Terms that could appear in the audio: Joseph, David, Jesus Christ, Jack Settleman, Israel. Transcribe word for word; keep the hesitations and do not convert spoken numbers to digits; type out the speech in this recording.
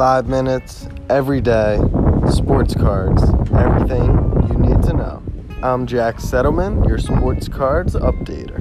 five minutes every day, sports cards, everything you need to know. I'm Jack Settleman, your sports cards updater.